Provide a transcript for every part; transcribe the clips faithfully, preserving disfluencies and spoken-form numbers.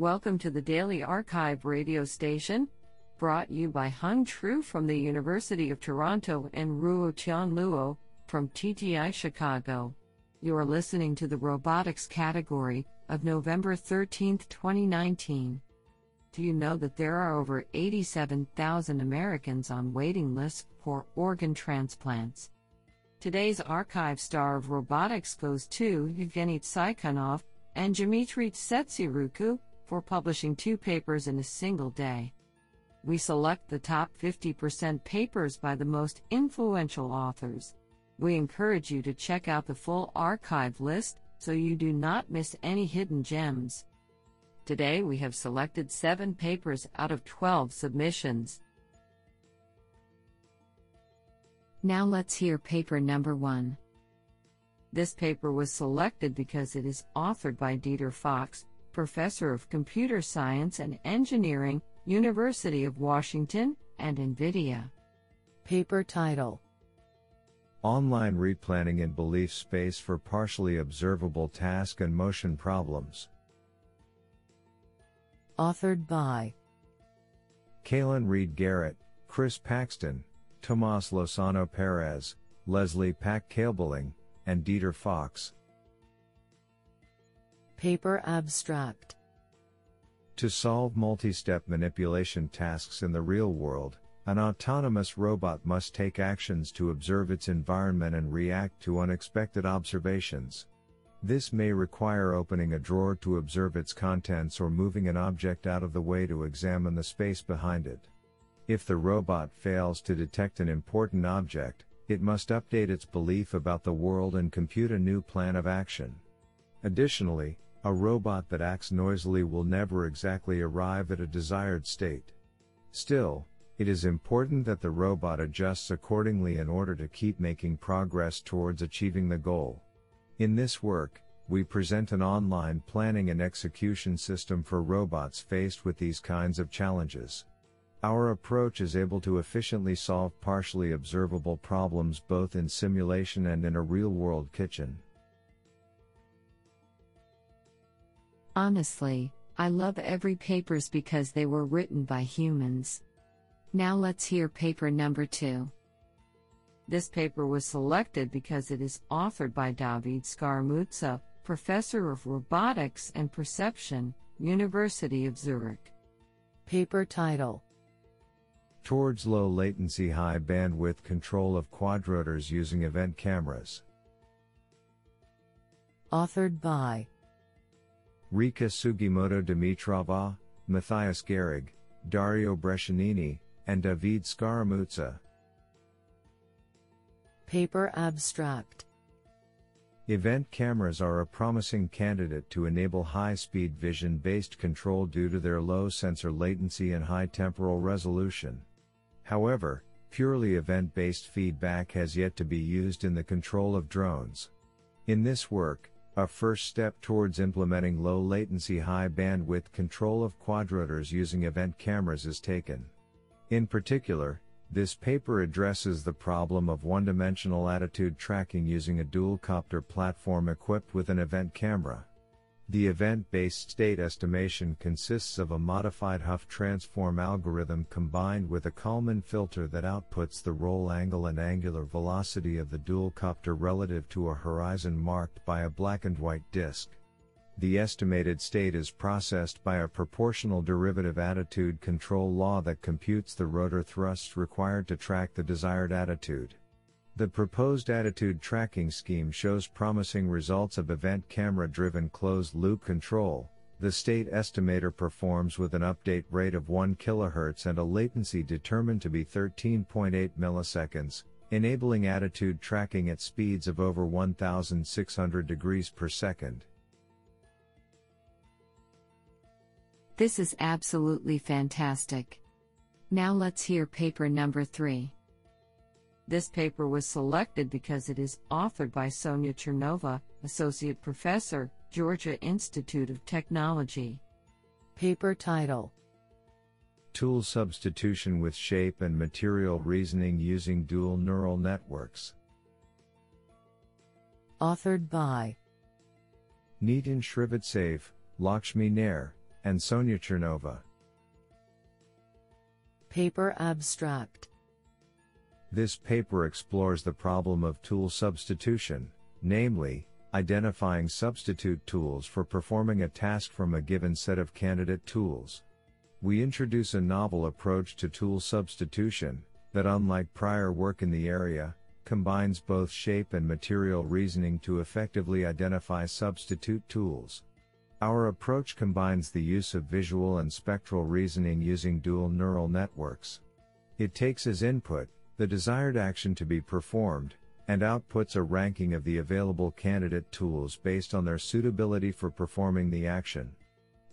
Welcome to the Daily Archive radio station, brought you by Hung True from the University of Toronto and Ruo Tianluo from T T I Chicago. You are listening to the robotics category of November thirteenth, twenty nineteen. Do you know that there are over eighty-seven thousand Americans on waiting lists for organ transplants? Today's archive star of robotics goes to Evgeny Tsikhanov and Dimitri Tsetsiruku for publishing two papers in a single day. We select the top fifty percent papers by the most influential authors. We encourage you to check out the full archive list so you do not miss any hidden gems. Today we have selected seven papers out of twelve submissions. Now let's hear paper number one. This paper was selected because it is authored by Dieter Fox, Professor of Computer Science and Engineering, University of Washington, and NVIDIA. Paper title: Online Read Planning in Belief Space for Partially Observable Task and Motion Problems. Authored by Kaylin Reed Garrett, Chris Paxton, Tomás Lozano-Pérez, Leslie Pack Kaelbling, and Dieter Fox. Paper abstract: To solve multi-step manipulation tasks in the real world, an autonomous robot must take actions to observe its environment and react to unexpected observations. This may require opening a drawer to observe its contents or moving an object out of the way to examine the space behind it. If the robot fails to detect an important object, it must update its belief about the world and compute a new plan of action. Additionally, a robot that acts noisily will never exactly arrive at a desired state. Still, it is important that the robot adjusts accordingly in order to keep making progress towards achieving the goal. In this work, we present an online planning and execution system for robots faced with these kinds of challenges. Our approach is able to efficiently solve partially observable problems both in simulation and in a real-world kitchen. Honestly, I love every papers because they were written by humans. Now let's hear paper number two. This paper was selected because it is authored by David Scaramuzza, Professor of Robotics and Perception, University of Zurich. Paper title: Towards Low Latency High Bandwidth Control of Quadrotors Using Event Cameras. Authored by Rika Sugimoto Dimitrova, Matthias Gehrig, Dario Brescianini, and David Scaramuzza. Paper abstract: Event cameras are a promising candidate to enable high-speed vision-based control due to their low sensor latency and high temporal resolution. However, purely event-based feedback has yet to be used in the control of drones. In this work, a first step towards implementing low-latency high-bandwidth control of quadrotors using event cameras is taken. In particular, this paper addresses the problem of one-dimensional attitude tracking using a dual-copter platform equipped with an event camera. The event-based state estimation consists of a modified Hough transform algorithm combined with a Kalman filter that outputs the roll angle and angular velocity of the dual-copter relative to a horizon marked by a black-and-white disk. The estimated state is processed by a proportional derivative attitude control law that computes the rotor thrusts required to track the desired attitude. The proposed attitude tracking scheme shows promising results of event camera-driven closed-loop control. The state estimator performs with an update rate of one kilohertz and a latency determined to be thirteen point eight milliseconds, enabling attitude tracking at speeds of over one thousand six hundred degrees per second. This is absolutely fantastic. Now let's hear paper number three. This paper was selected because it is authored by Sonia Chernova, Associate Professor, Georgia Institute of Technology. Paper title: Tool Substitution with Shape and Material Reasoning Using Dual Neural Networks. Authored by Nitin Srivatsayev, Lakshmi Nair, and Sonia Chernova. Paper abstract. This paper explores the problem of tool substitution, namely, identifying substitute tools for performing a task from a given set of candidate tools. We introduce a novel approach to tool substitution that, unlike prior work in the area, combines both shape and material reasoning to effectively identify substitute tools. Our approach combines the use of visual and spectral reasoning using dual neural networks. It takes as input the desired action to be performed, and outputs a ranking of the available candidate tools based on their suitability for performing the action.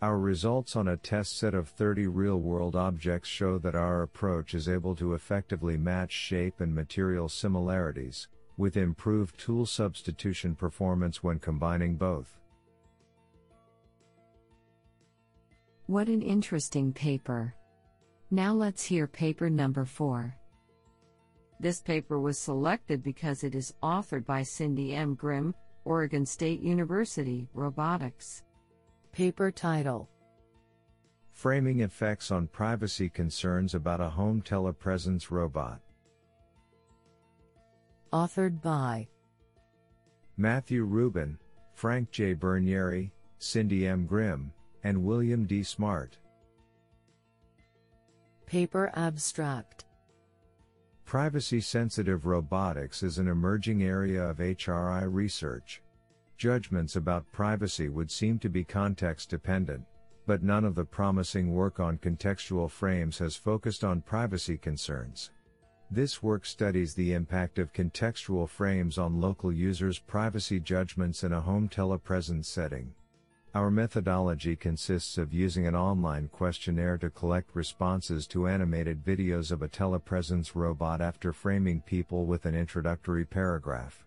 Our results on a test set of thirty real-world objects show that our approach is able to effectively match shape and material similarities, with improved tool substitution performance when combining both. What an interesting paper! Now let's hear paper number four. This paper was selected because it is authored by Cindy M. Grimm, Oregon State University, Robotics. Paper title: Framing Effects on Privacy Concerns About a Home Telepresence Robot. Authored by Matthew Rubin, Frank J. Bernieri, Cindy M. Grimm, and William D. Smart. Paper abstract. Privacy-sensitive robotics is an emerging area of H R I research. Judgments about privacy would seem to be context-dependent, but none of the promising work on contextual frames has focused on privacy concerns. This work studies the impact of contextual frames on local users' privacy judgments in a home telepresence setting. Our methodology consists of using an online questionnaire to collect responses to animated videos of a telepresence robot after framing people with an introductory paragraph.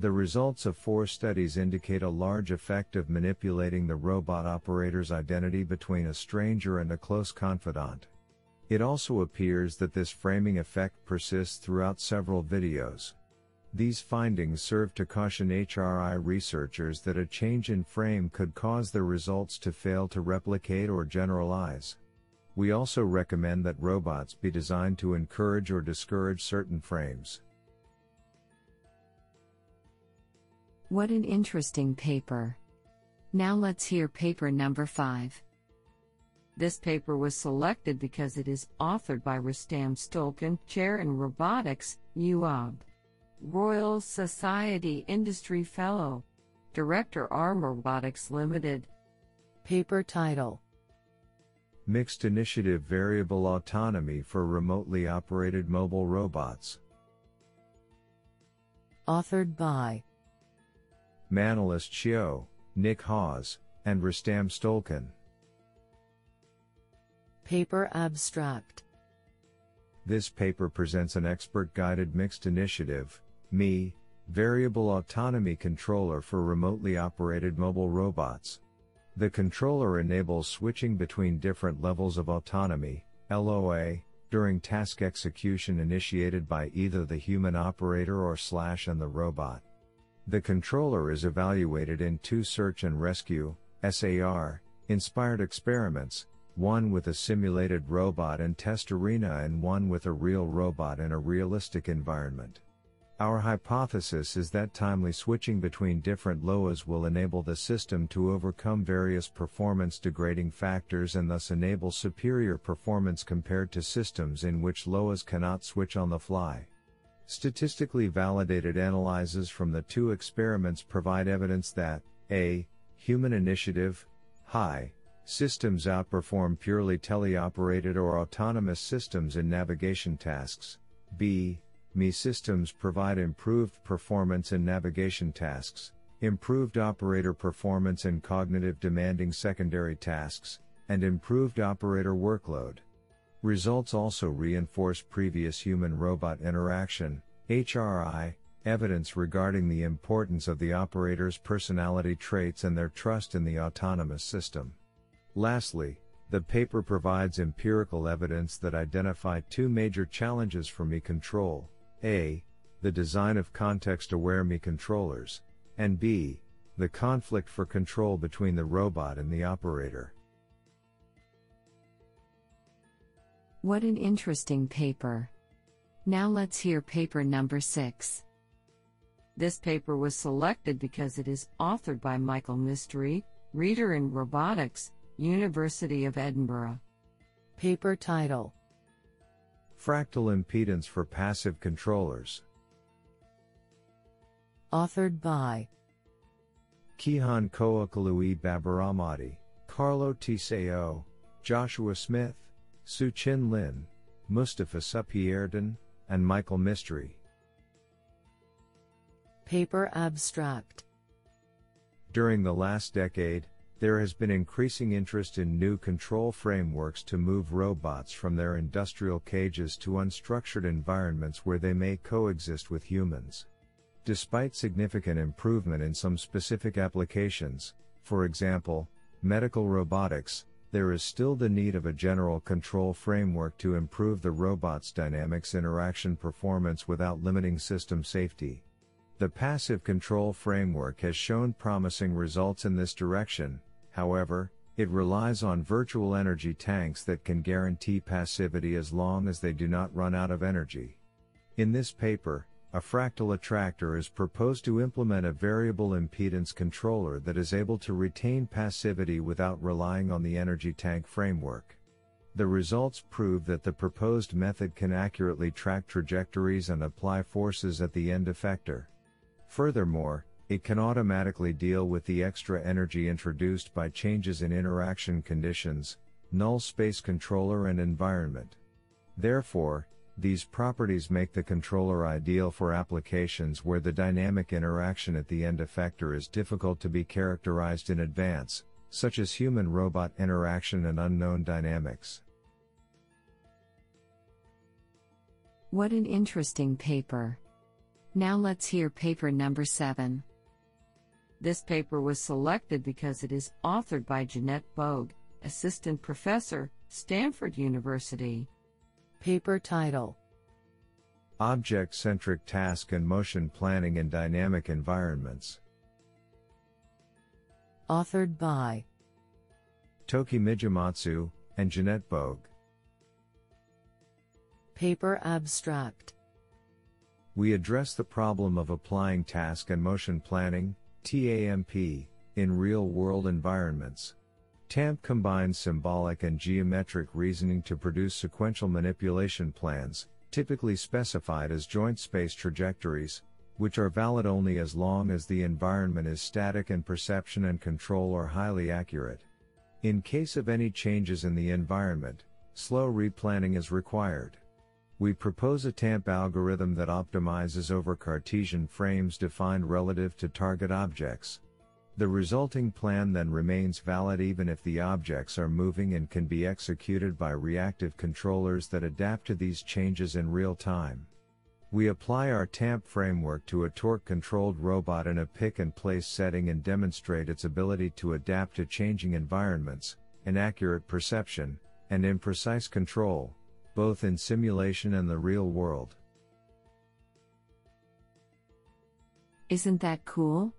The results of four studies indicate a large effect of manipulating the robot operator's identity between a stranger and a close confidant. It also appears that this framing effect persists throughout several videos. These findings serve to caution H R I researchers that a change in frame could cause the results to fail to replicate or generalize. We also recommend that robots be designed to encourage or discourage certain frames. What an interesting paper! Now let's hear paper number five. This paper was selected because it is authored by Rostam Stolkin, Chair in Robotics, U A B. Royal Society Industry Fellow, Director, Armor Robotics Limited. Paper title: Mixed Initiative Variable Autonomy for Remotely Operated Mobile Robots. Authored by Manalist Chio, Nick Hawes, and Rostam Stolkin. Paper abstract. This paper presents an expert-guided mixed initiative M I, variable autonomy controller for remotely operated mobile robots. The controller enables switching between different levels of autonomy, L O A, during task execution initiated by either the human operator or slash and the robot. The controller is evaluated in two search and rescue, S A R, inspired experiments, one with a simulated robot in test arena and one with a real robot in a realistic environment. Our hypothesis is that timely switching between different L O As will enable the system to overcome various performance-degrading factors and thus enable superior performance compared to systems in which L O As cannot switch on the fly. Statistically validated analyses from the two experiments provide evidence that A. Human initiative high systems outperform purely teleoperated or autonomous systems in navigation tasks. B. M I systems provide improved performance in navigation tasks, improved operator performance in cognitive demanding secondary tasks, and improved operator workload. Results also reinforce previous human-robot interaction, H R I, evidence regarding the importance of the operator's personality traits and their trust in the autonomous system. Lastly, the paper provides empirical evidence that identify two major challenges for M I control: A. The design of context-aware M I controllers, and B. The conflict for control between the robot and the operator. What an interesting paper. Now let's hear paper number six. This paper was selected because it is authored by Michael Mistry, Reader in Robotics, University of Edinburgh. Paper title: Fractal Impedance for Passive Controllers. Authored by Kihan Koakalui Babaramadi, Carlo Tiseo, Joshua Smith, Su Chin Lin, Mustafa Sapierdan, and Michael Mistry. Paper abstract. During the last decade, there has been increasing interest in new control frameworks to move robots from their industrial cages to unstructured environments where they may coexist with humans. Despite significant improvement in some specific applications, for example, medical robotics, there is still the need of a general control framework to improve the robot's dynamics interaction performance without limiting system safety. The passive control framework has shown promising results in this direction. However, it relies on virtual energy tanks that can guarantee passivity as long as they do not run out of energy. In this paper, a fractal attractor is proposed to implement a variable impedance controller that is able to retain passivity without relying on the energy tank framework. The results prove that the proposed method can accurately track trajectories and apply forces at the end effector. Furthermore, it can automatically deal with the extra energy introduced by changes in interaction conditions, null space controller and environment. Therefore, these properties make the controller ideal for applications where the dynamic interaction at the end effector is difficult to be characterized in advance, such as human-robot interaction and unknown dynamics. What an interesting paper. Now let's hear paper number seven. This paper was selected because it is authored by Jeanette Bogue, Assistant Professor, Stanford University. Paper title: Object-Centric Task and Motion Planning in Dynamic Environments. Authored by Toki Mijamatsu and Jeanette Bogue. Paper abstract. We address the problem of applying task and motion planning (T A M P) in real-world environments. T A M P combines symbolic and geometric reasoning to produce sequential manipulation plans, typically specified as joint space trajectories, which are valid only as long as the environment is static and perception and control are highly accurate. In case of any changes in the environment, slow replanning is required. We propose a T A M P algorithm that optimizes over Cartesian frames defined relative to target objects. The resulting plan then remains valid even if the objects are moving and can be executed by reactive controllers that adapt to these changes in real time. We apply our T A M P framework to a torque-controlled robot in a pick-and-place setting and demonstrate its ability to adapt to changing environments, inaccurate perception, and imprecise control, both in simulation and the real world. Isn't that cool?